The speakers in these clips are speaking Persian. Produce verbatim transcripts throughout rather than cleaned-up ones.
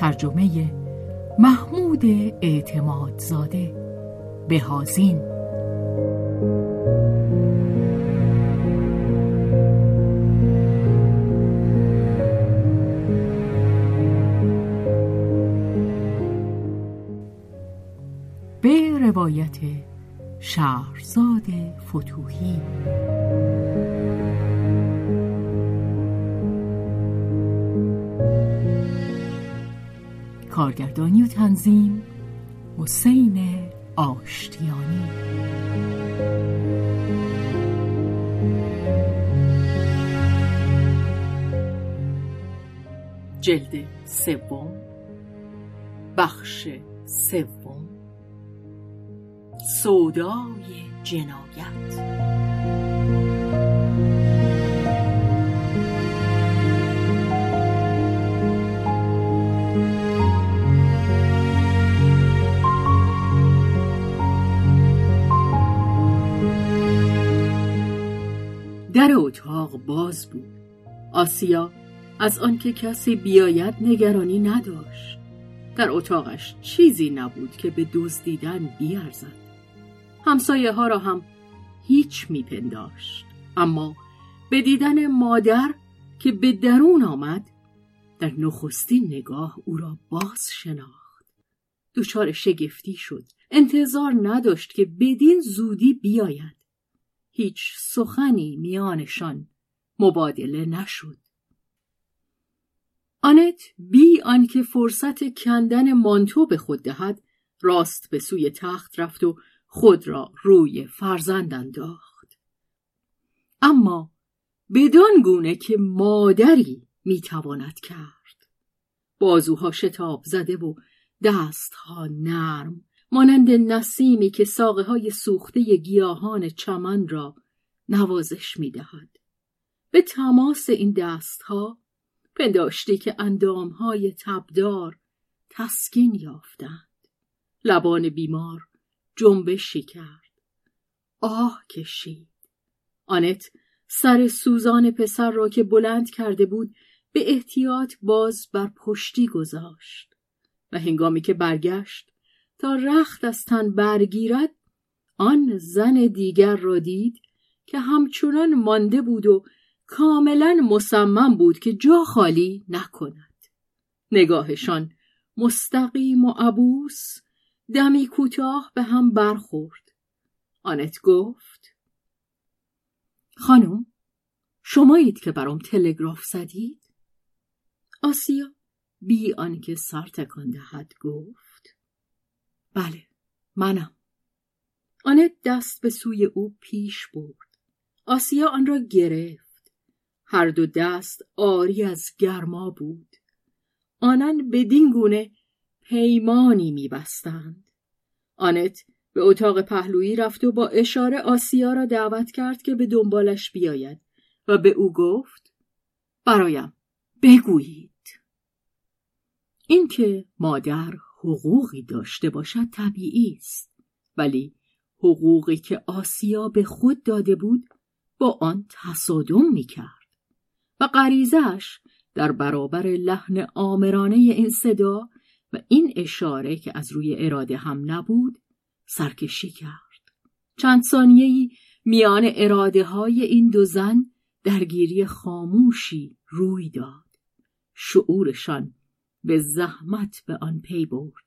ترجمه محمود اعتمادزاده بهازین. به روایت شهرزاد فتوحی. کارگردانی و تنظیم حسین آشتیانی. جلد سوم، بخش سوم، سودای جنایت. در اتاق باز بود. آسیا از آنکه کسی بیاید نگرانی نداشت. در اتاقش چیزی نبود که به دزدیدن بیارزد. همسایه ها را هم هیچ میپنداشت. اما به دیدن مادر که به درون آمد، در نخستین نگاه او را باز شناخت. دچار شگفتی شد. انتظار نداشت که بدین زودی بیاید. هیچ سخنی میانشان مبادله نشد. آنت بی آنکه فرصت کندن مانتو به خود دهد، راست به سوی تخت رفت و خود را روی فرزند انداخت. اما بدان گونه که مادری میتواند کرد. بازوها شتاب زده و دستها نرم، مانند نسیمی که ساقه های سوخته گیاهان چمن را نوازش می دهد. به تماس این دست ها پنداشتی که اندام های تبدار تسکین یافتند. لبان بیمار جنبشی کرد. آه کشید. آنت سر سوزان پسر را که بلند کرده بود به احتیاط باز بر پشتی گذاشت و هنگامی که برگشت تا رخت از تن برگیرد، آن زن دیگر را دید که همچنان مانده بود و کاملا مصمم بود که جا خالی نکند. نگاهشان مستقیم و عبوس دمی کوتاه به هم برخورد. آنت گفت: خانم، شمایید که برام تلگراف زدید؟ آسیا بی آنکه سر تکان دهد گفت: بله، منم. آنت دست به سوی او پیش برد. آسیا آن را گرفت. هر دو دست آری از گرما بود. آنان بدین گونه پیمانی می‌بستند. آنت به اتاق پهلویی رفت و با اشاره آسیا را دعوت کرد که به دنبالش بیاید و به او گفت: برایم بگویید. اینکه مادر حقوقی داشته باشد طبیعی است، ولی حقوقی که آسیا به خود داده بود با آن تصادم می‌کرد و غریزه‌اش در برابر لحن آمرانه این صدا و این اشاره که از روی اراده هم نبود سرکشی کرد. چند ثانیه‌ای میان اراده‌های این دو زن درگیری خاموشی روی داد. شعورشان به زحمت به آن پی برد،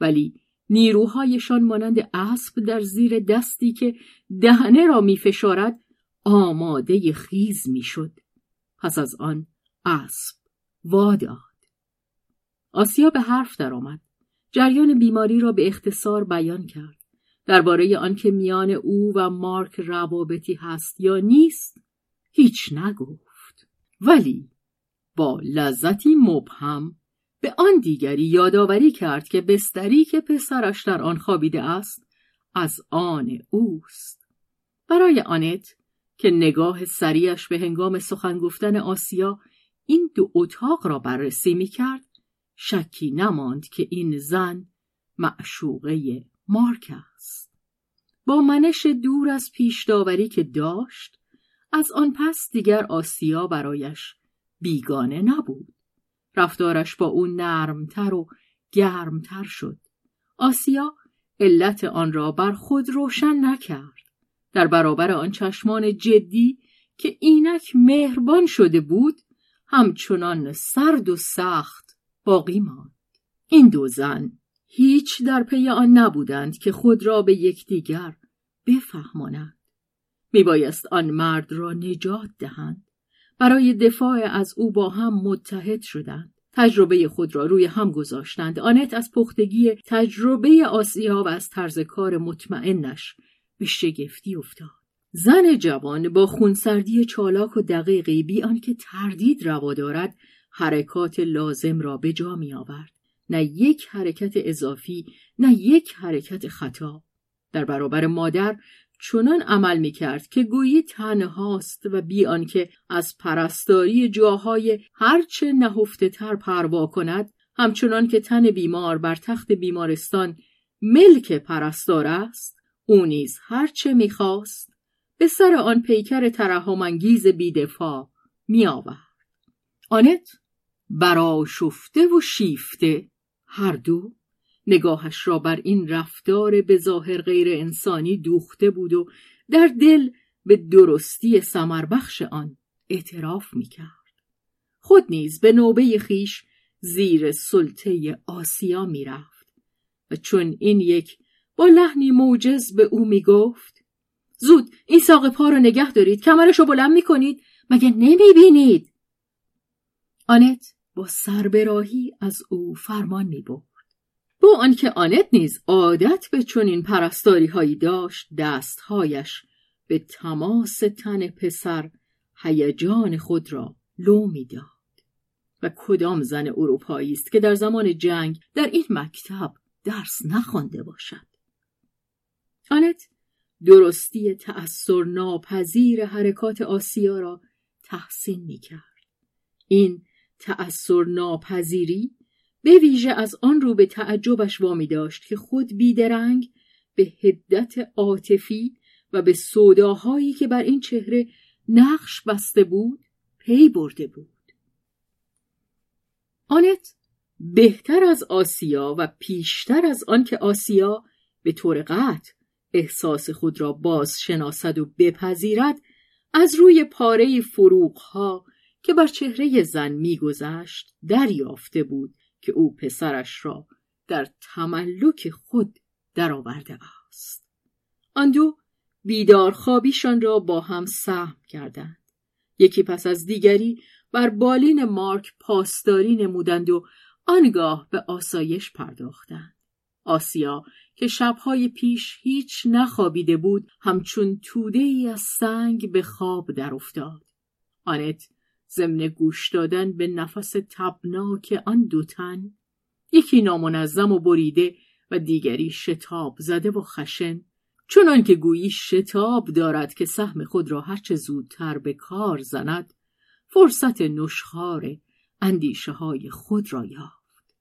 ولی نیروهایشان مانند اسب در زیر دستی که دهنه را می فشارد آماده خیز می شد. پس از آن اسب واداد. آسیا به حرف در آمد. جریان بیماری را به اختصار بیان کرد. درباره آنکه میان او و مارک روابطی هست یا نیست هیچ نگفت، ولی با لذتی مبهم به آن دیگری یادآوری کرد که بستری که پسرش در آن خوابیده است از آن اوست. برای آنت که نگاه سریعش به هنگام سخن گفتن آسیا این دو اتاق را بررسی می کرد شکی نماند که این زن معشوقه مارک است. با منش دور از پیش داوری که داشت از آن پس دیگر آسیا برایش بیگانه نبود. رفتارش با او نرمتر و گرمتر شد. آسیا علت آن را بر خود روشن نکرد. در برابر آن چشمان جدی که اینک مهربان شده بود همچنان سرد و سخت باقی ماند. این دو زن هیچ در پی آن نبودند که خود را به یکدیگر بفهمانند. میبایست آن مرد را نجات دهند. برای دفاع از او با هم متحد شدند. تجربه خود را روی هم گذاشتند. آنت از پختگی تجربه آسیا و از طرز کار مطمئنش به شگفتی افتاد. زن جوان با خونسردی چالاک و دقیقی بی آنکه تردید روا دارد حرکات لازم را به جا می آورد. نه یک حرکت اضافی، نه یک حرکت خطا. در برابر مادر چنان عمل می کرد که گویی تنهاست و بی آنکه از پرستاری جاهای هرچه نهفته تر پروا کند، همچنان که تن بیمار بر تخت بیمارستان ملک پرستار است، او نیز هرچه می خواست به سر آن پیکر ترحم انگیز بی دفاع می آورد. آنت برآشفته و شیفته هر دو نگاهش را بر این رفتار به ظاهر غیر انسانی دوخته بود و در دل به درستی ثمربخش آن اعتراف می‌کرد. خود نیز به نوبه خیش زیر سلطه آسیا می‌رفت و چون این یک با لحنی موجز به او می‌گفت زود این ساق پا را نگه دارید، کمرش را بلند می‌کنید، مگه نمی‌بینید؟ آنت با سربراهی از او فرمان می‌برد. با آنکه آنت نیز عادت به چنین پرستاری هایی داشت، دستهایش به تماس تن پسر هیجان خود را لو میداد. و کدام زن اروپایی است که در زمان جنگ در این مکتب درس نخوانده باشد؟ آنت درستی تأثیر ناپذیر حرکات آسیا را تحسین میکرد. این تأثیر ناپذیری به ویژه از آن رو به تعجبش وامی داشت که خود بیدرنگ به حدت عاطفی و به سوداهایی که بر این چهره نقش بسته بود پی برده بود. آنت بهتر از آسیا و پیشتر از آن که آسیا به طور قطع احساس خود را باز شناسد و بپذیرد، از روی پاره فروغ‌ها که بر چهره زن می‌گذشت دریافته بود که او پسرش را در تملک خود درآورده است. آن دو بیدار خوابیشان را با هم سهم کردند. یکی پس از دیگری بر بالین مارک پاسداری نمودند و آنگاه به آسایش پرداختند. آسیا که شبهای پیش هیچ نخوابیده بود همچون توده‌ای از سنگ به خواب در افتاد. آنت ضمن گوش دادن به نفس تبناک آن دو تن، یکی نامنظم و بریده و دیگری شتاب زده و خشن، چنان که گویی شتاب دارد که سهم خود را هرچه زودتر به کار زند، فرصت نشخوار اندیشه های خود را یافت.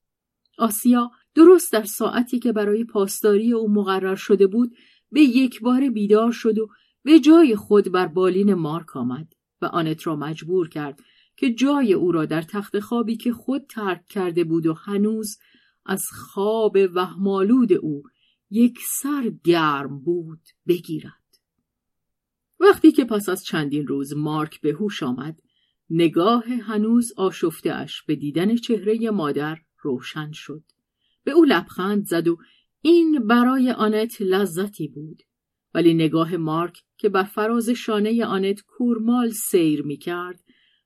آسیا درست در ساعتی که برای پاسداری او مقرر شده بود به یک بار بیدار شد و به جای خود بر بالین مارک آمد و آنت را مجبور کرد که جای او را در تخت خوابی که خود ترک کرده بود و هنوز از خواب وهمالود او یک سر گرم بود بگیرد. وقتی که پس از چندین روز مارک به هوش آمد، نگاه هنوز آشفته اش به دیدن چهره مادر روشن شد. به او لبخند زد و این برای آنت لذتی بود، ولی نگاه مارک که بر فراز شانه آنت کورمال سیر می کرد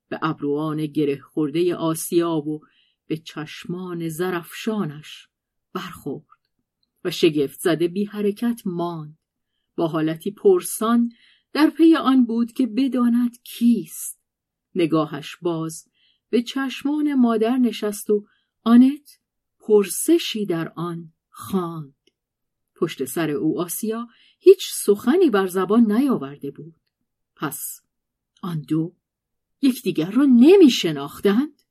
به ابروان گره خورده آسیا و به چشمان زرفشانش برخورد و شگفت زده بی حرکت ماند. با حالتی پرسان در پی آن بود که بداند کیست. نگاهش باز به چشمان مادر نشست و آنت پرسشی در آن خواند. پشت سر او آسیا هیچ سخنی بر زبان نیاورده بود. پس آن دو یکدیگر را نمی شناختند.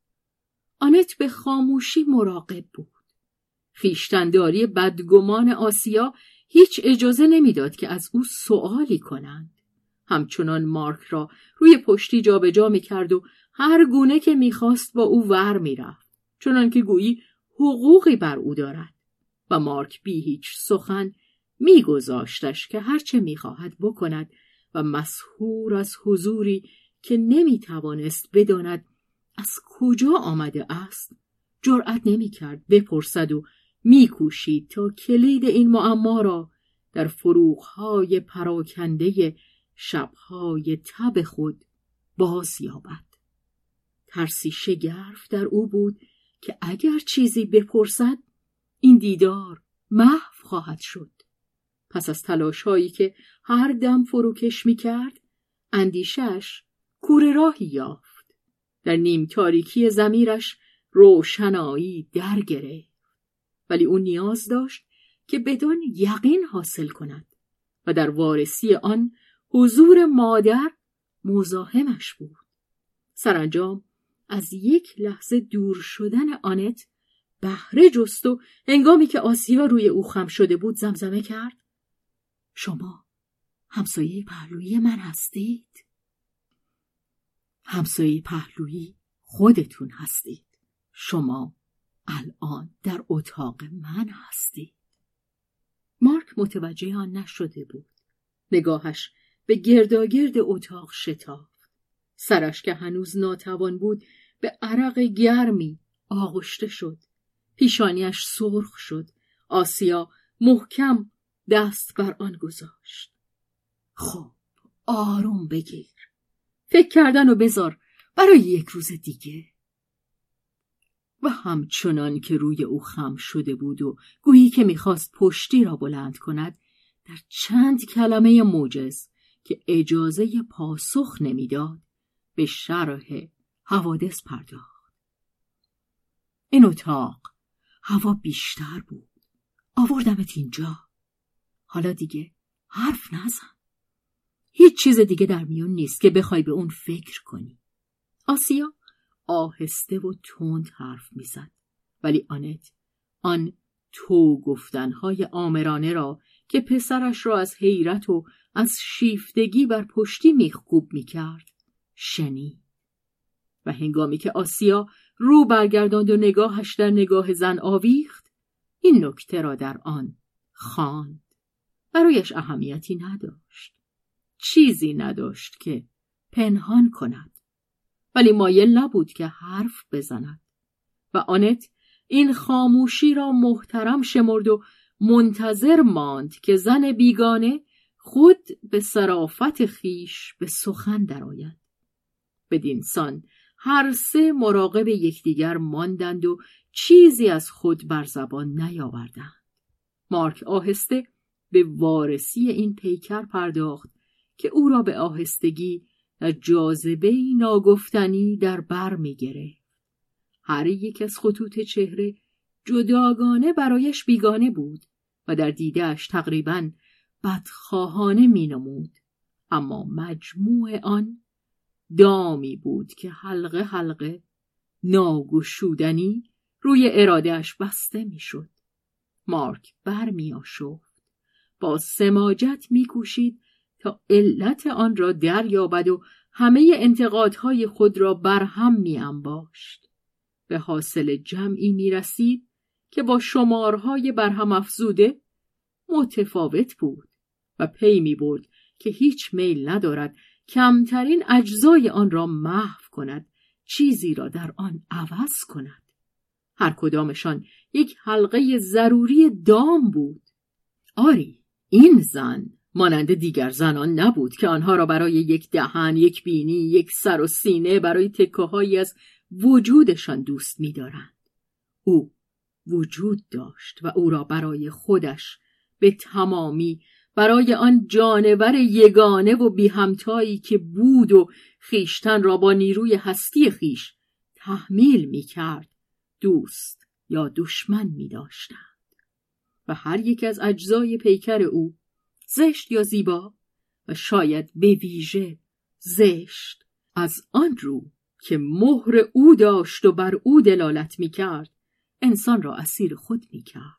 آنت به خاموشی مراقب بود. خویشتنداری بدگمان آسیا هیچ اجازه نمیداد که از او سؤالی کنند. همچنان مارک را روی پشتی جا به جا می کرد و هر گونه که می خواست با او ور می رفت، چنان که گویی حقوقی بر او دارد و مارک بی هیچ سخن می گذاشتش که هرچه می خواهد بکند و مسحور از حضوری که نمی توانست بداند از کجا آمده است جرأت نمی کرد بپرسد و می کوشید تا کلید این معما را در فروغ‌های پراکنده شب‌های تب خود باز یابد. ترسی شگرف در او بود که اگر چیزی بپرسد این دیدار محو خواهد شد. پس از تلاش‌هایی که هر دم فروکش می کرد اندیشش کوره راهی یافت. در نیم تاریکی ضمیرش روشنایی در گرفت، ولی او نیاز داشت که بدان یقین حاصل کند و در وارسی آن حضور مادر مزاحمش بود. سرانجام از یک لحظه دور شدن آنت بهره جست و هنگامی که آسیا روی او خم شده بود زمزمه کرد: شما همسایه پهلویی من هستید؟ همسایه پهلویی خودتون هستید. شما الان در اتاق من هستی. مارک متوجه آن نشده بود. نگاهش به گرداگرد اتاق شتافت. سرش که هنوز ناتوان بود به عرق گرمی آغشته شد. پیشانیش سرخ شد. آسیا محکم دست بر آن گذاشت. خب آروم بگیر. فکر کردن و بذار برای یک روز دیگه. و همچنان که روی او خم شده بود و گویی که میخواست پشتی را بلند کند، در چند کلمه موجز که اجازه پاسخ نمیداد به شرح حوادث پرداخت. این اتاق هوا بیشتر بود. آوردمت اینجا. حالا دیگه حرف نزن. هیچ چیز دیگه در میون نیست که بخوای به اون فکر کنی. آسیا آهسته و تند حرف میزد، ولی آنت آن تو گفتنهای آمرانه را که پسرش را از حیرت و از شیفتگی بر پشتی میخکوب میکرد شنید. و هنگامی که آسیا رو برگرداند و نگاهش در نگاه زن آویخت، این نکته را در آن خواند. برایش اهمیتی نداشت، چیزی نداشت که پنهان کند، ولی مایل نبود که حرف بزند و آنت این خاموشی را محترم شمرد و منتظر ماند که زن بیگانه خود به صرافت خیش به سخن درآید. بدینسان هر سه مراقب یکدیگر ماندند و چیزی از خود بر زبان نیاوردند. مارک آهسته به وارسی این پیکر پرداخت که او را به آهستگی و جاذبه‌ای ناگفتنی در بر می‌گرفت. هر یک از خطوط چهره جداگانه برایش بیگانه بود و در دیده‌اش تقریباً بدخواهانه می‌نمود، اما مجموع آن دامی بود که حلقه حلقه ناگشودنی روی اراده‌اش بسته می‌شد. مارک برمی‌آشفت، با سماجت می‌کوشید تا علت آن را دریابد و همه انتقادهای خود را برهم می انباشت. به حاصل جمعی می رسید که با شمارهای برهم افزوده متفاوت بود و پی می برد که هیچ میل ندارد کمترین اجزای آن را محو کند، چیزی را در آن عوض کند. هر کدامشان یک حلقه ضروری دام بود. آری، این زن مانند دیگر زنان نبود که آنها را برای یک دهن، یک بینی، یک سر و سینه، برای تکه‌هایی از وجودشان دوست می‌دارند. او وجود داشت و او را برای خودش به تمامی، برای آن جانور یگانه و بی همتایی که بود و خیشتن را با نیروی هستی خیش تحمیل می کرد، دوست یا دشمن می داشتند و هر یک از اجزای پیکر او، زشت یا زیبا و شاید به ویژه زشت، از آن رو که مهر او داشت و بر او دلالت می کرد، انسان را اسیر خود می کرد.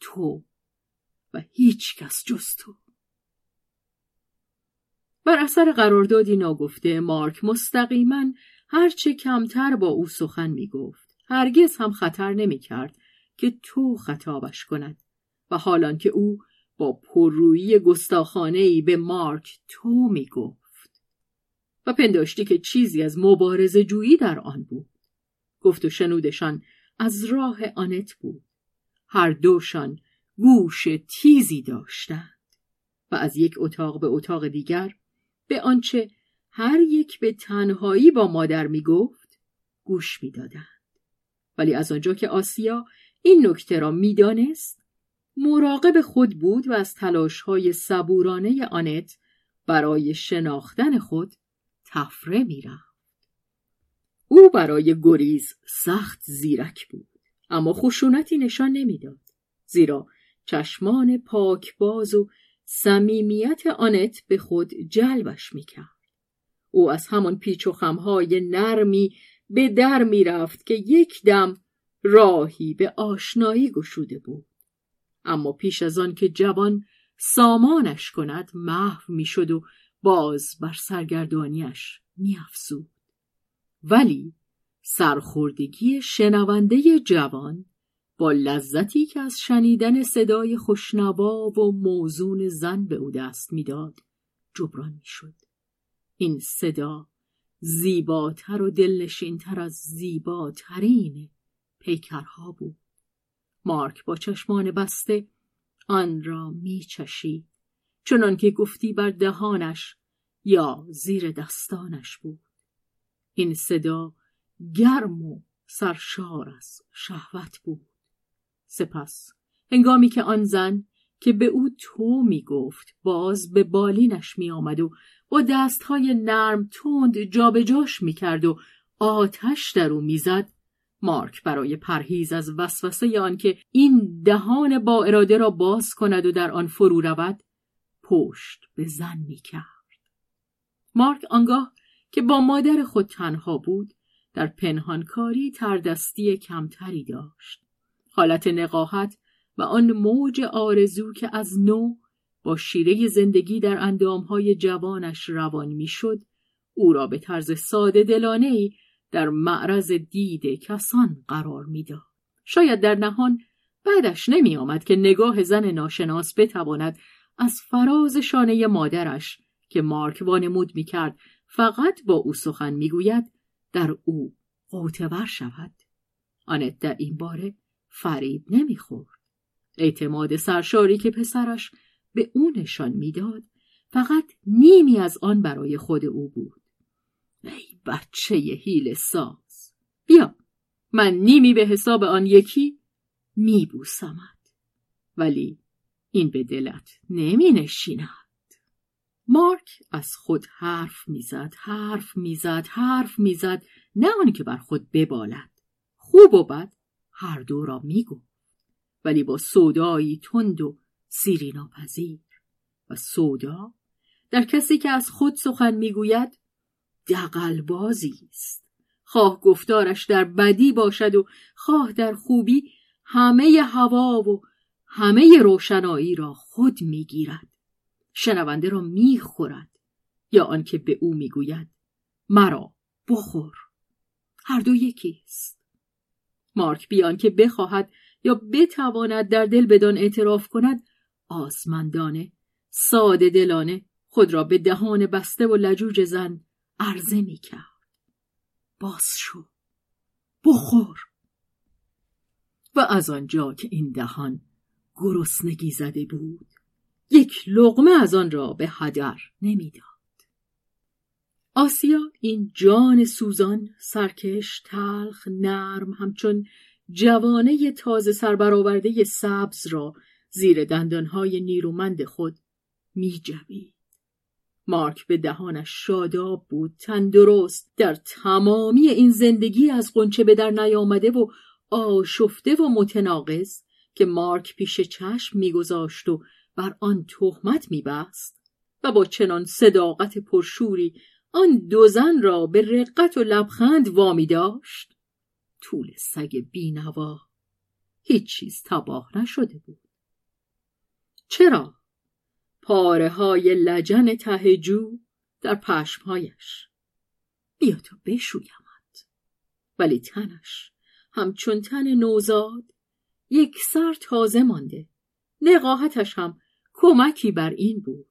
تو و هیچ کس جز تو. بر اثر قراردادی ناگفته، مارک مستقیما هرچه کمتر با او سخن می گفت. هرگز هم خطر نمی کرد که تو خطابش کند و حالان که او با پررویی گستاخانه‌ای به مارک تو می گفت و پنداشتی که چیزی از مبارزه جویی در آن بود. گفت و شنودشان از راه آنت بود. هر دوشان گوش تیزی داشتند و از یک اتاق به اتاق دیگر به آنچه هر یک به تنهایی با مادر می گفت گوش می دادند. ولی از آنجا که آسیا این نکته را می دانست، مراقب خود بود و از تلاش‌های صبورانه آنت برای شناختن خود تفره می رفت. او برای گریز سخت زیرک بود، اما خشونتی نشان نمی داد، زیرا چشمان پاکباز و صمیمیت آنت به خود جلبش میکرد. او از همان پیچ و خمهای نرمی به در میرفت که یک دم راهی به آشنایی گشوده بود، اما پیش از آن که جوان سامانش کند محو میشد و باز بر سرگردانیش میافزود. ولی سرخوردگی شنونده جوان با لذتی که از شنیدن صدای خوشنوا و موزون زن به او دست میداد جبران میشد. این صدا زیباتر و دلنشینتر از زیباترین پیکرها بود. مارک با چشمان بسته آن را میچشید، چنان که گفتی بر دهانش یا زیر دستانش بود. این صدا گرم و سرشار از شهوت بود. سپس هنگامی که آن زن که به او تو می گفت باز به بالینش می آمد و با دستهای نرم تند جا به جاش می کرد و آتش در او می زد، مارک برای پرهیز از وسوسه آن که این دهان با اراده را باز کند و در آن فرو رود پشت به زن می کرد. مارک آنگاه که با مادر خود تنها بود در پنهانکاری تردستی کمتری داشت. حالت نقاهت و آن موج آرزو که از نو با شیره زندگی در اندامهای جوانش روان میشد، او را به طرز ساده دلانه‌ای در معرض دید کسان قرار میداد. شاید در نهان بعدش نمی آمد که نگاه زن ناشناس بتواند از فراز شانه مادرش که مارک وانمود می کرد فقط با او سخن می گوید در او قوتور شود. آنت در این باره فریب نمیخورد. اعتماد سرشاری که پسرش به او نشان میداد فقط نیمی از آن برای خود او بود. ای بچه حیله ساز، بیا من نیمی به حساب آن یکی میبوسمت، ولی این به دلت نمی نشیند. مارک از خود حرف میزد، حرف میزد، حرف میزد، نه آن که بر خود ببالد. خوب و بد هر دو را میگفت، ولی با سودایی تند و سیری ناپذیر. و سودا در کسی که از خود سخن میگوید دغل‌بازی است. خواه گفتارش در بدی باشد و خواه در خوبی، همه هوا و همه روشنایی را خود میگیرد. شنونده را میخورد یا آنکه به او میگوید مرا بخور. هر دو یکی است. مارک بیان که بخواهد یا بتواند در دل بدان اعتراف کند، آزمندانه، ساده دلانه خود را به دهان بسته و لجوج زن عرضه میکرد. باز شو، بخور. و از آنجا که این دهان گرسنگی زده بود، یک لقمه از آن را به هدر نمیداد. آسیا این جان سوزان، سرکش، تلخ، نرم، همچون جوانه تازه سربرآورده سبز را زیر دندانهای نیرومند خود می جوید. مارک به دهانش شاداب بود، تندرست در تمامی این زندگی از غنچه به در نیامده و آشفته و متناقض که مارک پیش چشم میگذاشت و بر آن تهمت میبست و با چنان صداقت پرشوری آن دو زن را به رقت و لبخند وامی داشت. طول سگ بینوا، هیچ چیز تباه نشده بود. چرا؟ پاره های لجن تهجو در پشمهایش. بیا تا بشویمت. ولی تنش همچون تن نوزاد یک سر تازه مانده. نقاهتش هم کمکی بر این بود.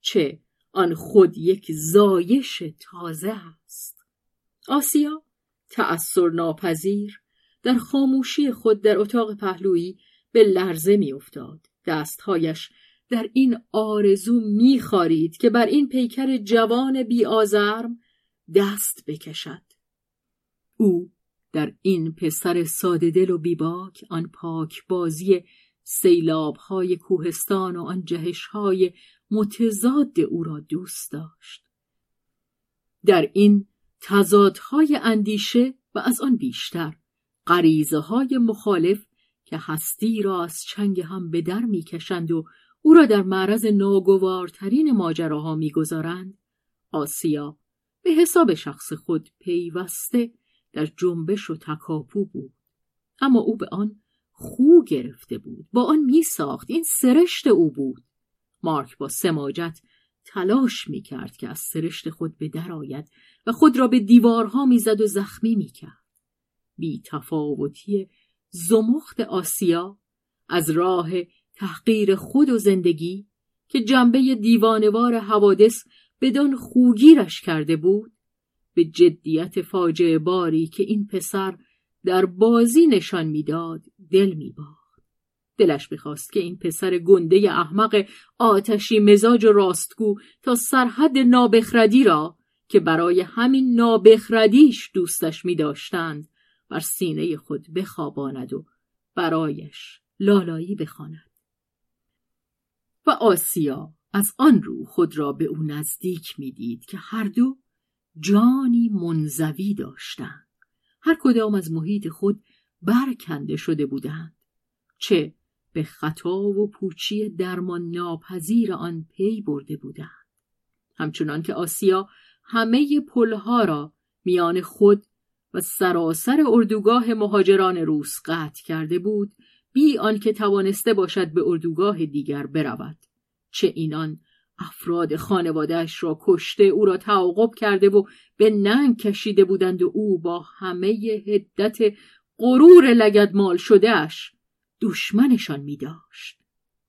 چه آن خود یک زایش تازه است. آسیا تأثیر ناپذیر در خاموشی خود در اتاق پهلویی به لرزه می افتاد. دستهایش در این آرزو می خارید که بر این پیکر جوان بی آزرم دست بکشد. او در این پسر ساده دل و بیباک، آن پاکبازی سیلاب‌های کوهستان و آن جهش‌های متضاد او را دوست داشت. در این تضادهای اندیشه و از آن بیشتر غریزه‌های مخالف که هستی را از چنگ هم به در می‌کشند و او را در معرض ناگوارترین ماجراها می‌گذارند، آسیا به حساب شخص خود پیوسته در جنبش و تکاپو بود. اما او به آن خو گرفته بود، با آن می ساخت. این سرشت او بود. مارک با سماجت تلاش می کرد که از سرشت خود به در آید و خود را به دیوارها می زد و زخمی می کرد. بی تفاوتی زمخت آسیا از راه تحقیر خود و زندگی که جنبه دیوانوار حوادث بدان خوگیرش کرده بود، به جدیت فاجعه باری که این پسر در بازی نشان میداد دل می‌باخت. دلش می‌خواست که این پسر گنده احمق آتشی مزاج و راستگو تا سرحد نابخردی را که برای همین نابخردیش دوستش می‌داشتند بر سینه خود بخواباند و برایش لالایی بخواند. و آسیا از آن رو خود را به او نزدیک می‌دید که هر دو جانی منزوی داشتند. هر کدام از محیط خود برکنده شده بودند. چه به خطا و پوچی درمان ناپذیر آن پی برده بودند. همچنان که آسیا همه پلها را میان خود و سراسر اردوگاه مهاجران روس قطع کرده بود، بی آنکه توانسته باشد به اردوگاه دیگر برود. چه اینان افراد خانوادهش را کشته، او را تعاقب کرده و به ننگ کشیده بودند و او با همه هدت غرور لگدمال شدهش دشمنشان می داشت.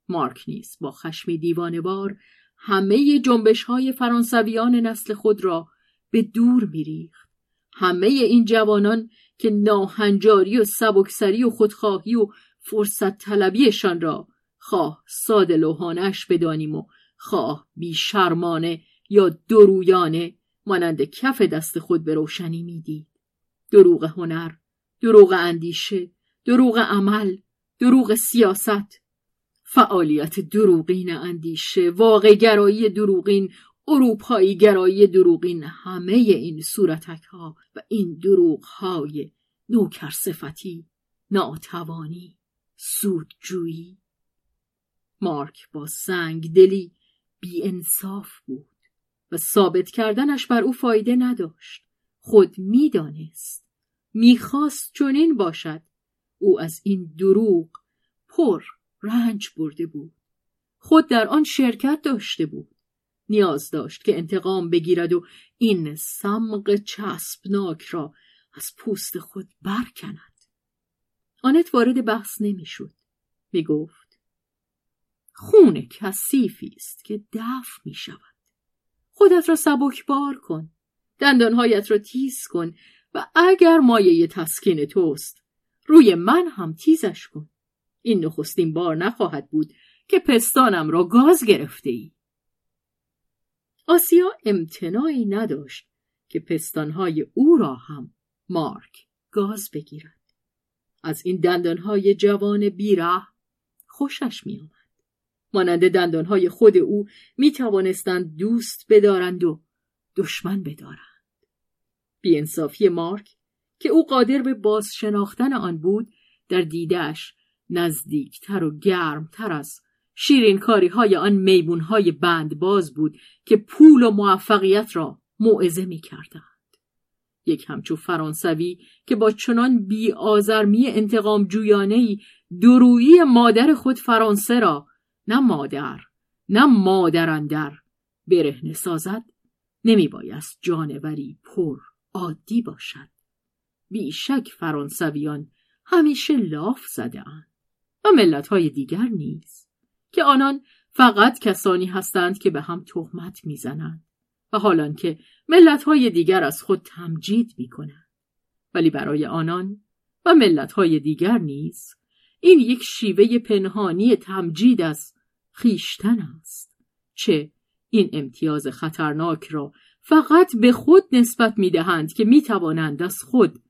مارک نیز با خشم دیوانه‌وار همه جنبش‌های فرانسویان نسل خود را به دور می ریخت. همه این جوانان که ناهنجاری و سبکسری و خودخواهی و فرصت طلبیشان را خواه ساده لوحانه‌اش بدانیم و خواه بیشرمانه یا درویانه مانند کف دست خود به روشنی میدید. دروغ هنر، دروغ اندیشه، دروغ عمل، دروغ سیاست، فعالیت دروغین اندیشه، واقع گرایی دروغین، اروپایی گرایی دروغین، همه این صورتک ها و این دروغ های نوکرصفتی، ناتوانی، سودجویی. مارک با سنگ دلی بی انصاف بود و ثابت کردنش بر او فایده نداشت. خود می دانست، می خواست چنین باشد. او از این دروغ پر رنج برده بود. خود در آن شرکت داشته بود. نیاز داشت که انتقام بگیرد و این صمغ چسبناک را از پوست خود برکند. آنت وارد بحث نمی شد. می گفت خون کثیفی است که دفع می شود. خودت را سبکبار کن، دندانهایت را تیز کن و اگر مایه تسکین توست روی من هم تیزش کن. این نخستین بار نخواهد بود که پستانم را گاز گرفته ای. آسیا امتناعی نداشت که پستانهای او را هم مارک گاز بگیرد. از این دندانهای جوان بیراه خوشش می آمد. مانند دندانهای خود او می توانستند دوست بدارند و دشمن بدارند. بی‌انصافی مارک که او قادر به بازشناختن آن بود در دیده‌اش نزدیکتر و گرمتر از شیرینکاری های آن میمون های بندباز بود که پول و موفقیت را موعظه می کردند. یک همچو فرانسوی که با چنان بی آزرمی انتقام جویانهی درویی مادر خود فرانسه را نه مادر نه مادرندر برهنه سازد، نمی بایست جانوری پر عادی باشد. بیشک فرانسویان همیشه لاف زده اند و ملت های دیگر نیز که آنان فقط کسانی هستند که به هم تهمت می زنند و حالان که ملت های دیگر از خود تمجید می کنند. ولی برای آنان و ملت های دیگر نیز این یک شیوه پنهانی تمجید از خیشتن است، چه این امتیاز خطرناک را فقط به خود نسبت می دهند که می توانند از خود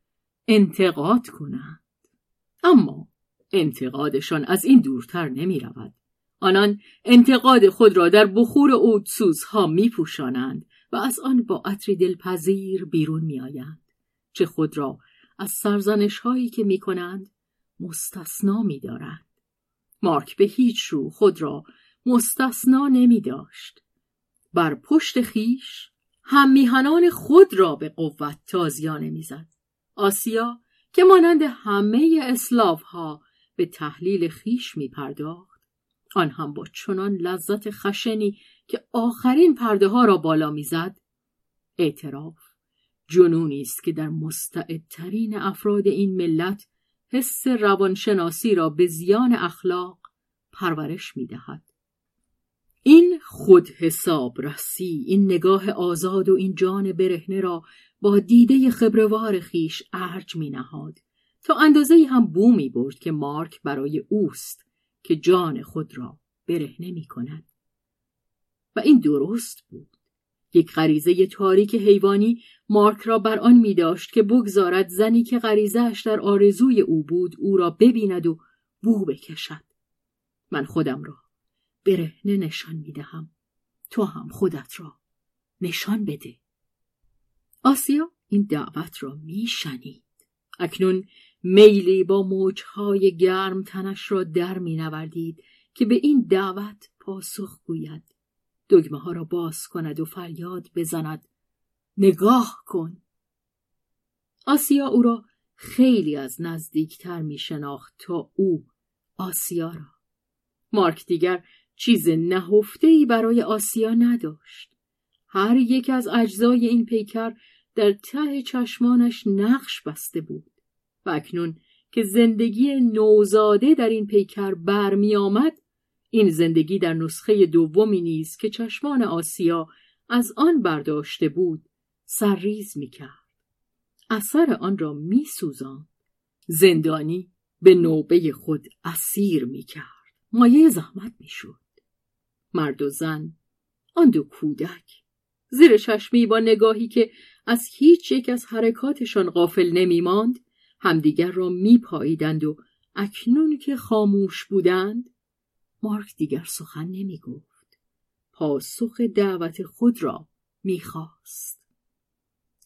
انتقاد کنند. اما انتقادشان از این دورتر نمی رود. آنان انتقاد خود را در بخور عودسوزها می پوشانند و از آن با عطری دلپذیر بیرون می آیند، چه خود را از سرزنش هایی که می کنند مستثنا می دارند. مارک به هیچ رو خود را مستثنا نمی داشت. بر پشت خیش هم میهنان خود را به قوت تازیانه می زد. آسیا که مانند همه اسلاف ها به تحلیل خیش می پرداخت، آن هم با چنان لذت خشنی که آخرین پرده ها را بالا می زد. اعتراف جنونی است که در مستعدترین افراد این ملت حس روانشناسی را به زیان اخلاق پرورش می دهد. این خود حساب رسی، این نگاه آزاد و این جان برهنه را با دیده خبروار خیش ارج می نهاد تا اندازه‌ای هم بو می برد که مارک برای اوست که جان خود را برهنه می کند. و این درست بود. یک غریزه تاریک حیوانی مارک را بر آن می داشت که بگذارد زنی که غریزه‌اش در آرزوی او بود او را ببیند و بو بکشد. من خودم را برهنه نشان می دهم. تو هم خودت را نشان بده. آسیا این دعوت را می شنید. اکنون میلی با موجهای گرم تنش را در می نوردید که به این دعوت پاسخ گوید. دگمه ها را باز کند و فریاد بزند. نگاه کن! آسیا او را خیلی از نزدیکتر می شناخت تا او آسیا را. مارک دیگر چیز نهفته‌ای برای آسیا نداشت. هر یک از اجزای این پیکر در ته چشمانش نقش بسته بود و اکنون که زندگی نوزاده در این پیکر برمی آمد، این زندگی در نسخه دومی نیز که چشمان آسیا از آن برداشته بود سرریز می کرد. اثر آن را می سوزان. زندانی به نوبه خود اسیر می کرد. مایه زحمت می شود. مرد و زن، آن دو کودک زیر چشمی با نگاهی که از هیچ یک از حرکاتشان غافل نمی ماند همدیگر را می پاییدند و اکنون که خاموش بودند مارک دیگر سخن نمی گفت. پاسخ دعوت خود را می خواست.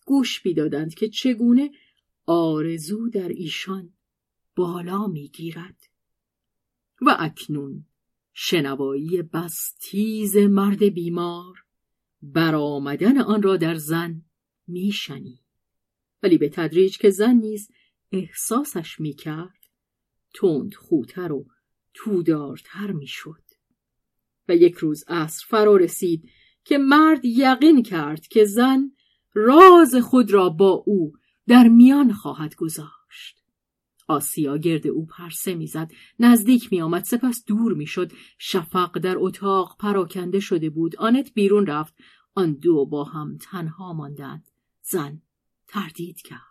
گوش می دادند که چگونه آرزو در ایشان بالا می گیرد. و اکنون شنوایی بس تیز مرد بیمار برآمدن آن را در زن می شنید. ولی به تدریج که زن نیز احساسش می کرد تند خوتر و تودارتر می شد. و یک روز عصر فرا رسید که مرد یقین کرد که زن راز خود را با او در میان خواهد گذاشت. آسیا گرد او پرسه میزد، نزدیک می آمد، سپس دور می شد. شفق در اتاق پراکنده شده بود. آنت بیرون رفت. آن دو با هم تنها ماندند. زن تردید کرد،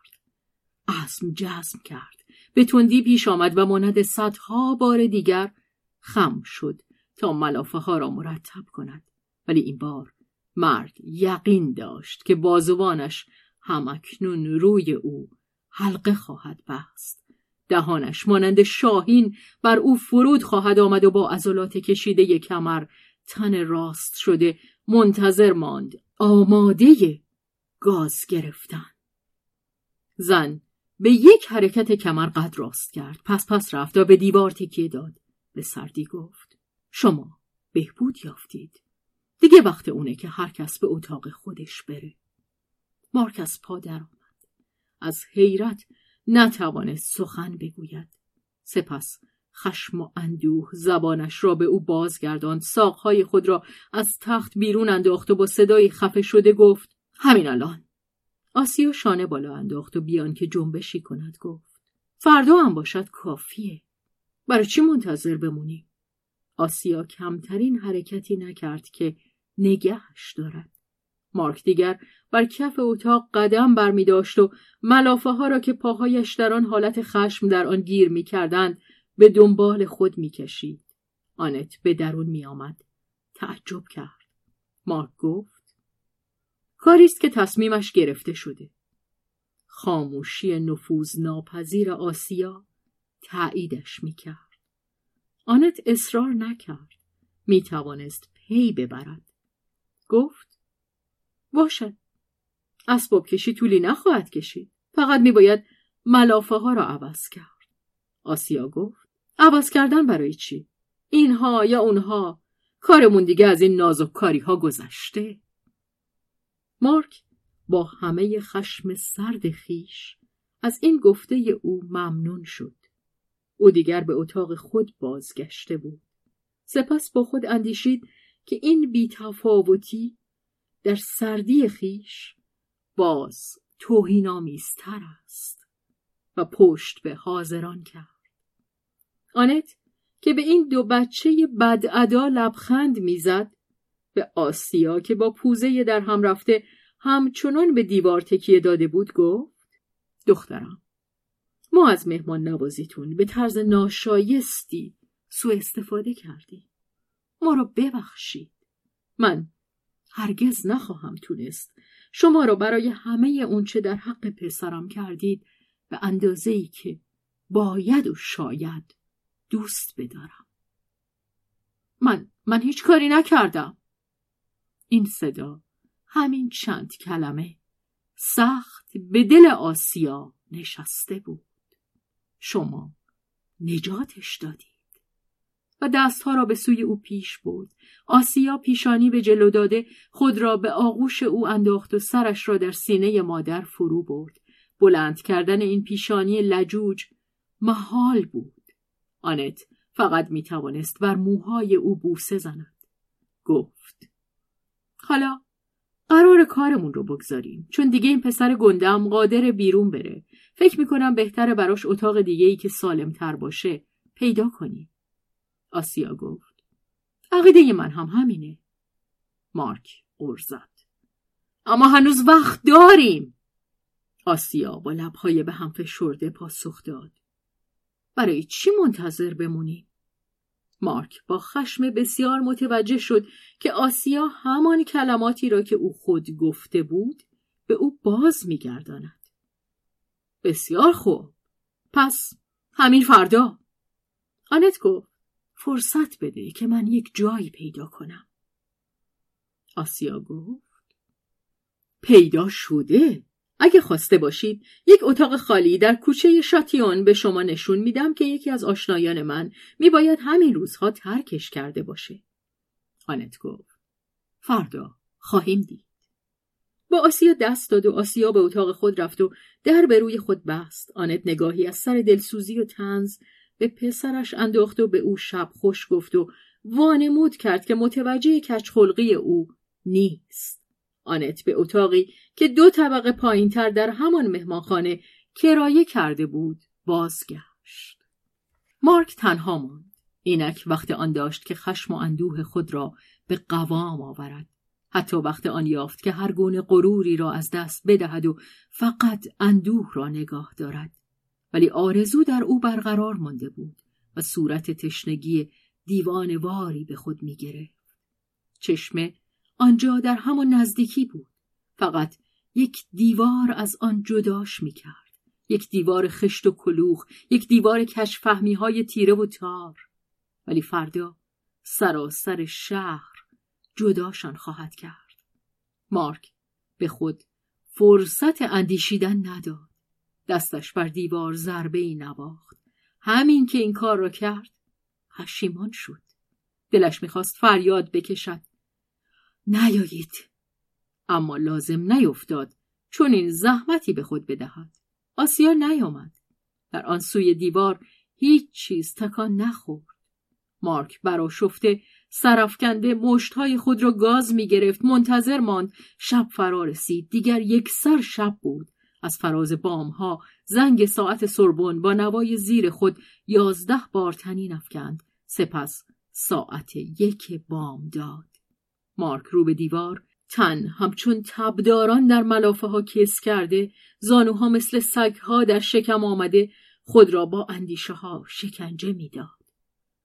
عزم جزم کرد، به تندی پیش آمد و مانند صدها بار دیگر خم شد تا ملافه ها را مرتب کند. ولی این بار مرد یقین داشت که بازوانش همکنون روی او حلقه خواهد بست. دهانش مانند شاهین بر او فرود خواهد آمد و با عضلات کشیده کمر تن راست شده منتظر ماند، آماده گاز گرفتن. زن به یک حرکت کمر قد راست کرد، پس پس رفت و به دیوار تکیه داد. به سردی گفت: شما بهبود یافتید، دیگه وقت اونه که هر کس به اتاق خودش بره. مارک از پا در آمد، از حیرت نتوانست سخن بگوید. سپس خشم و اندوه زبانش را به او بازگرداند، ساقهای خود را از تخت بیرون انداخت و با صدای خفه شده گفت: همین الان. آسیا شانه بالا انداخت و بیان که جنبشی کند گفت: فردا هم باشد کافیه، برای چی منتظر بمونی؟ آسیا کمترین حرکتی نکرد که نگهش دارد. مارک دیگر بر کف اتاق قدم بر می داشت و ملافه ها را که پاهایش در آن حالت خشم در آن گیر می کردند به دنبال خود می کشید. آنت به درون می آمد. تعجب کرد. مارک گفت: کاریست که تصمیمش گرفته شده. خاموشی نفوذ ناپذیر آسیا تأییدش می کرد. آنت اصرار نکرد. می توانست پی ببرد. گفت: باشد. اسباب کشی طولی نخواهد کشید. فقط می باید ملافه ها را عوض کرد. آسیا گفت: عوض کردن برای چی؟ اینها یا اونها، کارمون دیگه از این نازک کاری ها گذشته. مارک با همه خشم سرد خیش از این گفته او ممنون شد. او دیگر به اتاق خود بازگشته بود. سپس با خود اندیشید که این بی‌تفاوتی در سردی خیش باز توهین‌آمیزتر است و پشت به حاضران کرد. آنت که به این دو بچه بدعدا لبخند میزد، به آسیا که با پوزه در هم رفته همچنان به دیوار تکیه داده بود گفت: دخترم، ما از مهمان نوازیتون به طرز ناشایستی سوء استفاده کردیم. ما را ببخشید. من هرگز نخواهم تونست شما را برای همه اون چه در حق پسرم کردید به اندازه‌ای که باید و شاید دوست بدارم. من من هیچ کاری نکردم. این صدا، همین چند کلمه سخت به دل آسیا نشسته بود. شما نجاتش دادید. و دستها را به سوی او پیش بود. آسیا پیشانی به جلو داده خود را به آغوش او انداخت و سرش را در سینه مادر فرو برد. بلند کردن این پیشانی لجوج محال بود. آنت فقط می توانست بر موهای او بوسه زند. گفت: حالا قرار کارمون رو بگذاریم، چون دیگه این پسر گندم قادر بیرون بره. فکر می کنم بهتره براش اتاق دیگه‌ای که سالم‌تر باشه پیدا کنیم. آسیا گفت: عقیده من هم همینه. مارک غرزد: اما هنوز وقت داریم. آسیا با لبهای به هم فشرده پاسخ داد: برای چی منتظر بمونی؟ مارک با خشم بسیار متوجه شد که آسیا همان کلماتی را که او خود گفته بود به او باز می‌گرداند. بسیار خوب، پس همین فردا. آنت گفت: فرصت بده که من یک جایی پیدا کنم. آسیا گفت: پیدا شده. اگه خواسته باشید یک اتاق خالی در کوچه شاتیون به شما نشون میدم که یکی از آشنایان من میباید همین روزها ترکش کرده باشه. آنت گفت: فردا خواهیم دید. با آسیا دست داد و آسیا به اتاق خود رفت و در به روی خود بست. آنت نگاهی از سر دلسوزی و طنز به پسرش انداخت و به او شب خوش گفت و وانمود کرد که متوجه کجخلقی او نیست. آنت به اتاقی که دو طبقه پایینتر در همان مهمانخانه کرایه کرده بود بازگشت. مارک تنها ماند. اینک وقت آن داشت که خشم و اندوه خود را به قوام آورد. حتی وقت آن یافت که هر گونه غروری را از دست بدهد و فقط اندوه را نگاه دارد. ولی آرزو در او برقرار مانده بود و صورت تشنگی دیوانه‌واری به خود می‌گرفت. چشمه آنجا در همان نزدیکی بود، فقط یک دیوار از آن جداش می‌کرد، یک دیوار خشت و کلوخ، یک دیوار کشفهمی‌های تیره و تار. ولی فردا سراسر شهر جداشان خواهد کرد. مارک به خود فرصت اندیشیدن نداد. دستش بر دیوار ضربه‌ای نواخت. همین که این کار را کرد پشیمان شد. دلش میخواست فریاد بکشد نیایید، اما لازم نیفتاد چون این زحمتی به خود بدهد. آسیا نیامد. در آن سوی دیوار هیچ چیز تکان نخورد. مارک برآشفته سرافکنده مشتهای خود را گاز میگرفت. منتظر ماند. شب فرا رسید. دیگر یک سر شب بود. از فراز بامها زنگ ساعت سوربن با نوای زیر خود یازده بار تنین افکند. سپس ساعت یک بام داد. مارک رو به دیوار، تن همچون تبداران در ملافه ها کس کرده، زانوها مثل سگها در شکم آمده، خود را با اندیشه ها شکنجه می داد.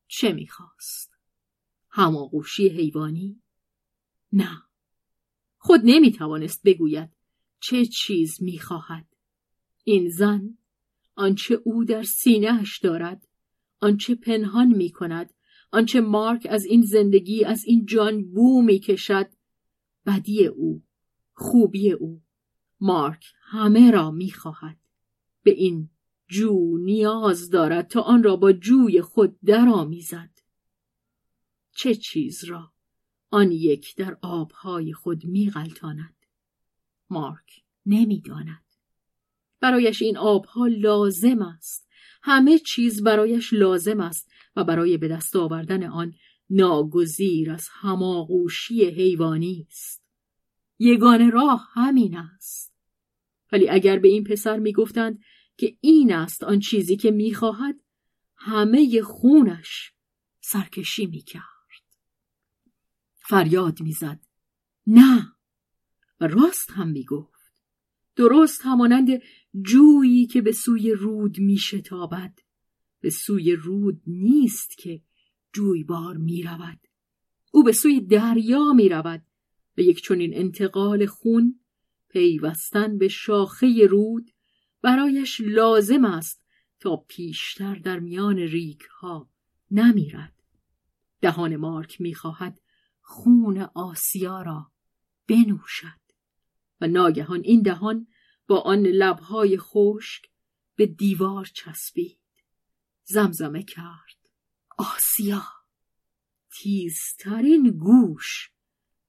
چه می خواست؟ هماغوشی حیوانی؟ نه. خود نمی توانست بگوید چه چیز می خواهد. این زن، آنچه او در سینهش دارد، آنچه پنهان می کند، آنچه مارک از این زندگی، از این جان بو می کشد، بدی او، خوبی او، مارک همه را می خواهد. به این جو نیاز دارد تا آن را با جوی خود درآمیزد. چه چیز را آن یک در آبهای خود می غلطاند؟ مارک نمی داند. برایش این آبها لازم است. همه چیز برایش لازم است و برای به دست آوردن آن ناگزیر از هماغوشی حیوانی است. یگانه راه همین است. ولی اگر به این پسر می گفتند که این است آن چیزی که می خواهد، همه خونش سرکشی می کرد. فریاد می زد. نه. و راست هم می گفت. درست همانند جویی که به سوی رود می شتابد. به سوی رود نیست که جویبار می رود. او به سوی دریا می رود. به یک چنین انتقال خون، پیوستن به شاخه رود برایش لازم است تا پیشتر در میان ریگ ها نمیرد. دهان مارک می خواهد خون آسیا را بنوشد و ناگهان این دهان با آن لبهای خشک به دیوار چسبید. زمزمه کرد. آسیا. تیزترین گوش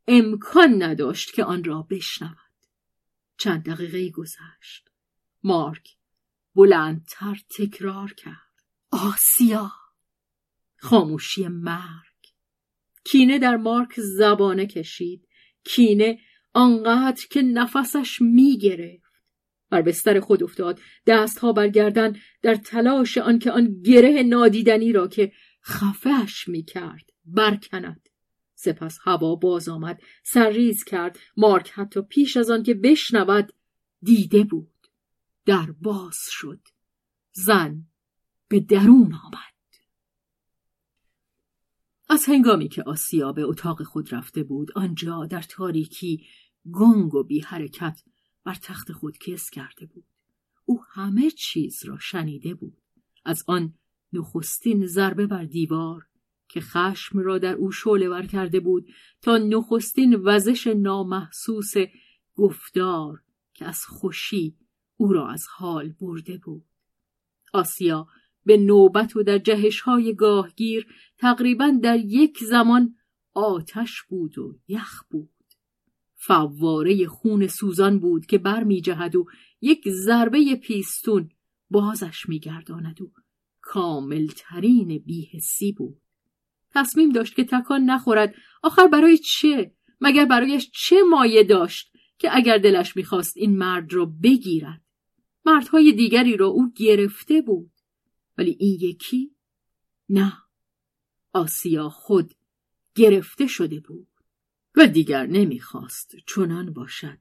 امکان نداشت که آن را بشنود. چند دقیقه گذشت. مارک بلندتر تکرار کرد. آسیا. خاموشی مرگ. کینه در مارک زبانه کشید. کینه آنقدر که نفسش می گرفت. بر بستر خود افتاد. دستها بر گردن در تلاش آنکه آن گره نادیدنی را که خفهش می کرد برکند. سپس هوا باز آمد. سرریز کرد. مارک حتی پیش از آن که بشنود دیده بود. در باز شد. زن به درون آمد. از هنگامی که آسیا به اتاق خود رفته بود، آنجا در تاریکی گنگ و بی حرکت بر تخت خود کس کرده بود. او همه چیز را شنیده بود. از آن نخستین ضربه بر دیوار که خشم را در او شعله ور کرده بود تا نخستین وزش نامحسوس گفتار که از خوشی او را از حال برده بود. آسیا به نوبت و در جهش‌های گاهگیر تقریباً در یک زمان آتش بود و یخ بود. فواره خون سوزان بود که بر می جهد و یک ضربه پیستون بازش می گرداند و کاملترین بی‌حسی بود. تصمیم داشت که تکان نخورد. آخر برای چه؟ مگر برایش چه مایه داشت که اگر دلش می خواست این مرد را بگیرد؟ مردهای دیگری را او گرفته بود. ولی این یکی؟ نه. آسیا خود گرفته شده بود. و دیگر نمیخواست چنان باشد.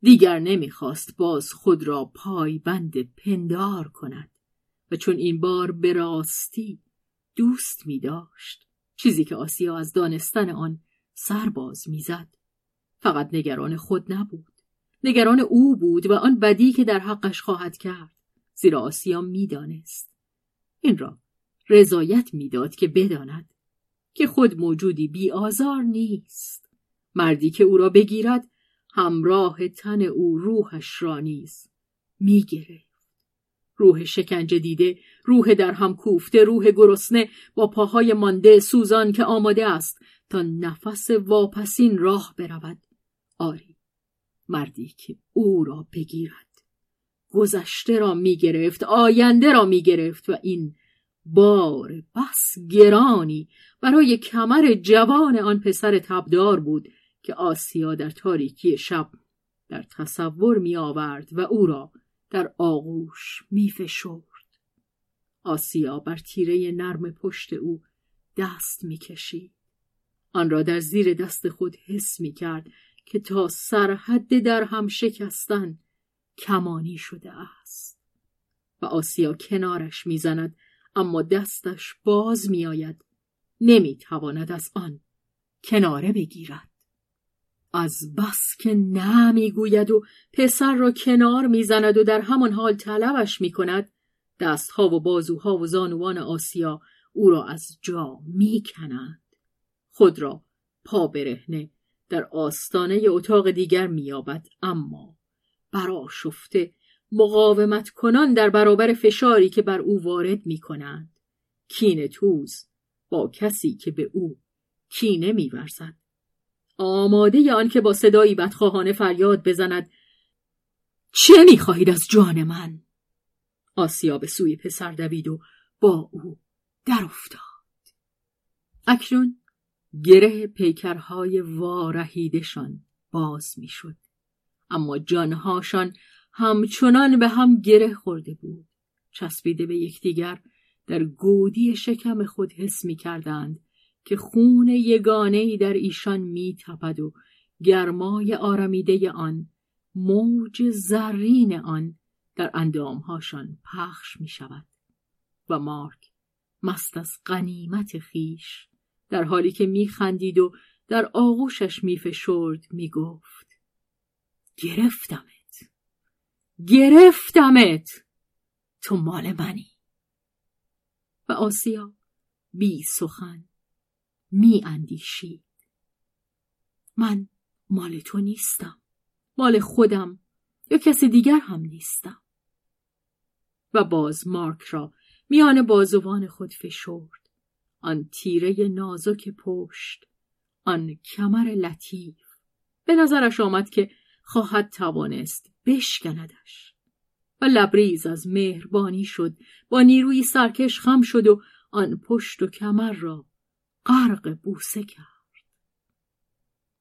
دیگر نمیخواست باز خود را پای بند پندار کند. و چون این بار به راستی دوست می‌داشت، چیزی که آسیا از دانستن آن سرباز میزد، فقط نگران خود نبود. نگران او بود و آن بدی که در حقش خواهد کرد. زیرا آسیا میدانست. این را رضایت میداد که بداند که خود موجودی بی آزار نیست. مردی که او را بگیرد همراه تن او روحش را نیز میگیره. روح شکنجه دیده، روح در هم کوفته، روح گرسنه با پاهای مانده سوزان که آماده است تا نفس واپسین راه برود. آری، مردی که او را بگیرد گذشته را میگرفت، آینده را میگرفت و این بار بس گرانی برای کمر جوان آن پسر تبدار بود که آسیا در تاریکی شب در تصور می آورد و او را در آغوش می فشرد. آسیا بر تیره نرم پشت او دست می کشید. آن را در زیر دست خود حس می کرد که تا سرحد در هم شکستن کمانی شده است. و آسیا کنارش می زند اما دستش باز می آید. نمی تواند از آن کناره بگیرد. از بس که نه میگوید و پسر را کنار میزند و در همان حال طلبش میکند، دستها و بازوها و زانوان آسیا او را از جا میکنند. خود را پا برهنه در آستانه اتاق دیگر مییابد، اما برآشفته مقاومت کنان در برابر فشاری که بر او وارد میکنند. کینه توز با کسی که به او کینه میورزد، آماده آن که با صدایی بدخواهانه فریاد بزند: چه میخواهید از جان من؟ آسیا به سوی پسر دوید و با او در افتاد. اکنون گره پیکرهای وارهیدشان باز میشد، اما جانهاشان همچنان به هم گره خورده بود. چسبیده به یکدیگر در گودی شکم خود حس میکردند که خون یگانه‌ای در ایشان می‌تپد و گرمای آرمیده آن، موج زرین آن در اندامهاشان پخش می‌شود. و مارک مست از غنیمت خیش در حالی که می‌خندید و در آغوشش می‌فشرد می‌گفت: گرفتمت، گرفتمت، تو مال منی. و آسیا بی سخن می اندیشید: من مال تو نیستم، مال خودم یا کسی دیگر هم نیستم. و باز مارک را میان بازوان خود فشرد. آن تیره نازک پشت، آن کمر لطیف، به نظرش آمد که خواهد توانست بشکندش و لبریز از مهربانی شد. با نیروی سرکش خم شد و آن پشت و کمر را غرق بوسه کرد.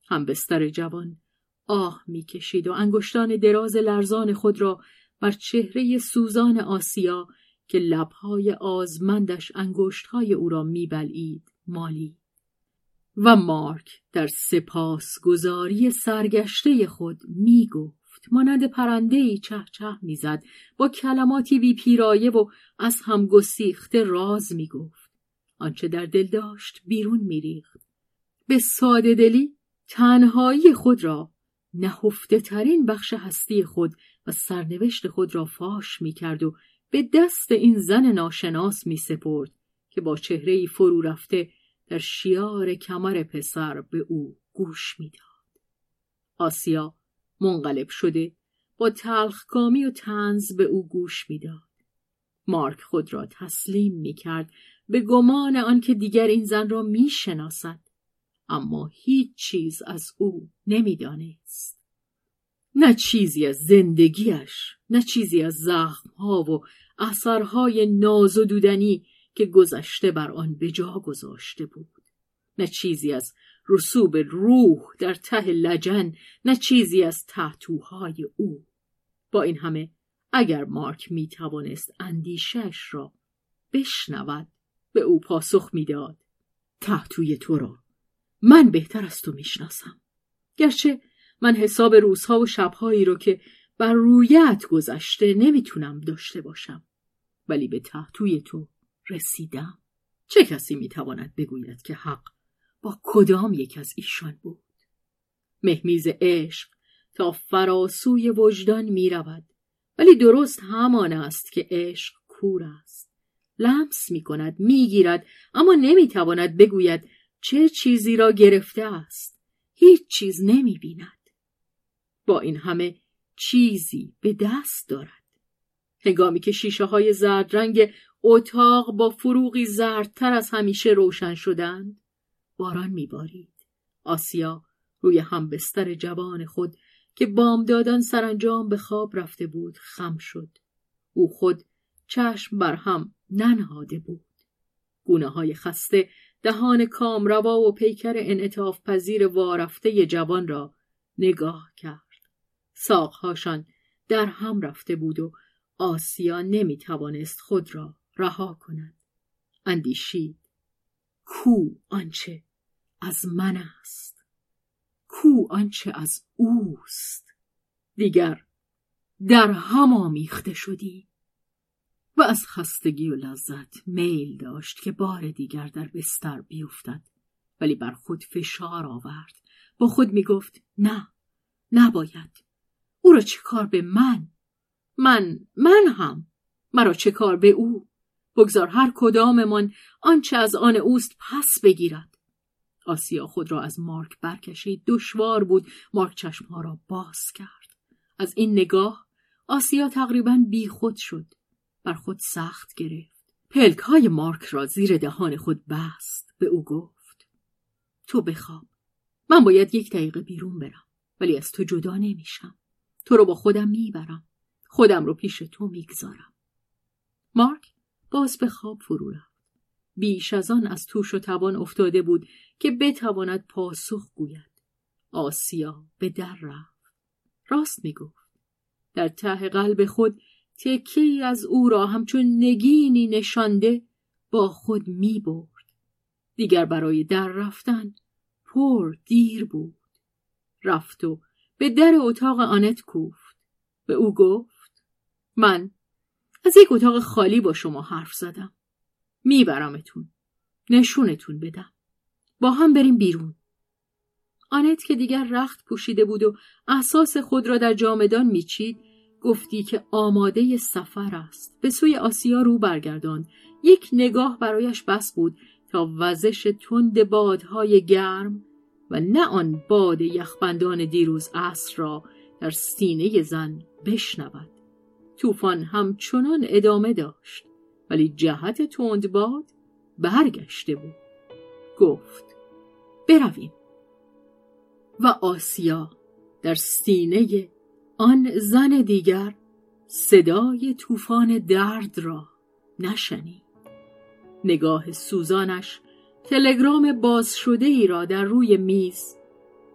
همبستر جوان آه می کشید و انگشتان دراز لرزان خود را بر چهره سوزان آسیا که لبهای آزمندش انگشتهای او را می بلعید مالید. و مارک در سپاسگزاری سرگشته خود می گفت، مانند پرنده‌ای چه چه می زد، با کلماتی بی پیرایه و از هم گسیخته راز می گفت. آنچه در دل داشت بیرون میریخت. به ساده دلی تنهایی خود را، نهفته ترین بخش هستی خود و سرنوشت خود را فاش میکرد و به دست این زن ناشناس میسپرد که با چهره‌ای فرو رفته در شیار کمر پسر به او گوش میداد. آسیا منقلب شده با تلخکامی و طنز به او گوش میداد. مارک خود را تسلیم میکرد به گمان آنکه دیگر این زن را میشناسد، اما هیچ چیز از او نمیدانست. نه چیزی از زندگیش، نه چیزی از زخمها و اثرهای نازدودنی که گذشته بر آن به جا گذاشته بود، نه چیزی از رسوب روح در ته لجن، نه چیزی از تحتوهای او. با این همه اگر مارک میتوانست اندیشش را بشنود، به او پاسخ میداد: تحتوی تو را من بهتر از تو میشناسم، گرچه من حساب روزها و شبهایی رو که بر رویت گذشته نمیتونم داشته باشم، ولی به تحتوی تو رسیدم. چه کسی میتواند بگوید که حق با کدام یک از ایشان بود؟ مهمیز عشق تا فراسوی وجدان میرود ولی درست همان است که عشق کور است. لمس می کند، می گیرد، اما نمی تواند بگوید چه چیزی را گرفته است. هیچ چیز نمی بیند. با این همه چیزی به دست دارد. هنگامی که شیشه های زرد رنگ اتاق با فروغی زردتر از همیشه روشن شدند، باران می بارید. آسیا روی همبستر جوان خود که بامدادان سرانجام به خواب رفته بود خم شد. او خود چشم بر هم ننهاده بود. گونه‌های خسته، دهان کامروا و پیکر انعطاف پذیر وارفته جوان را نگاه کرد. ساق‌هاشان در هم رفته بود و آسیا نمی توانست خود را رها کند. اندیشید: کو آنچه از من است؟ کو آنچه از اوست؟ دیگر در هم آمیخته شدی. و از خستگی و لذت میل داشت که بار دیگر در بستر بیفتد، ولی بر خود فشار آورد. با خود می گفت: نه، نباید. او را چه کار به من؟ من من هم مرا چه کار به او؟ بگذار هر کداممان آنچه از آن اوست پس بگیرد. آسیا خود را از مارک برکشید. دشوار بود. مارک چشمها را باز کرد. از این نگاه آسیا تقریباً بی خود شد. بر خود سخت گرفت. پلک های مارک را زیر دهان خود بست. به او گفت: تو بخواب. من باید یک دقیقه بیرون برم، ولی از تو جدا نمیشم. تو رو با خودم میبرم. خودم رو پیش تو میگذارم. مارک باز به خواب فرو رفت. بیش از آن از توش و توان افتاده بود که بتواند پاسخ گوید. آسیا به در رفت. راست میگفت. در ته قلب خود تکی از او را همچون نگینی نشانده با خود می برد. دیگر برای در رفتن پر دیر بود. رفت و به در اتاق آنت کوفت. به او گفت: من از یک اتاق خالی با شما حرف زدم. می برمتون. نشونتون بدم. با هم بریم بیرون. آنت که دیگر رخت پوشیده بود و احساس خود را در جامدان می چید، گفتی که آماده سفر است. به سوی آسیا رو برگرداند. یک نگاه برایش بس بود تا وزش تند بادهای گرم و نه آن باد یخبندان دیروز عصر را در سینه زن بشنود. طوفان همچنان ادامه داشت، ولی جهت تند باد برگشته بود. گفت: برویم. و آسیا در سینه آن زن دیگر صدای طوفان درد را نشنید. نگاه سوزانش تلگرام باز شده ای را در روی میز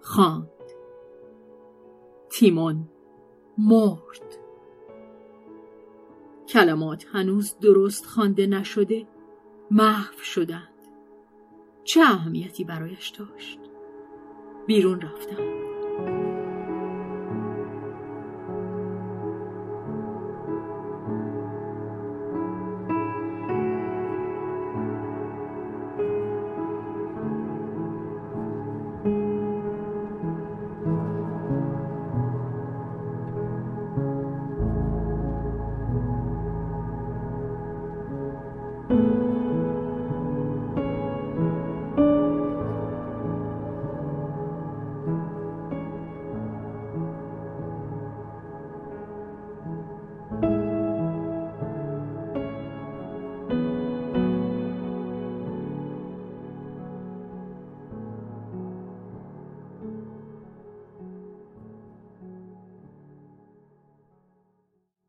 خواند. تیمون مرد. کلمات هنوز درست خوانده نشده محو شدند. چه اهمیتی برایش داشت؟ بیرون رفتند.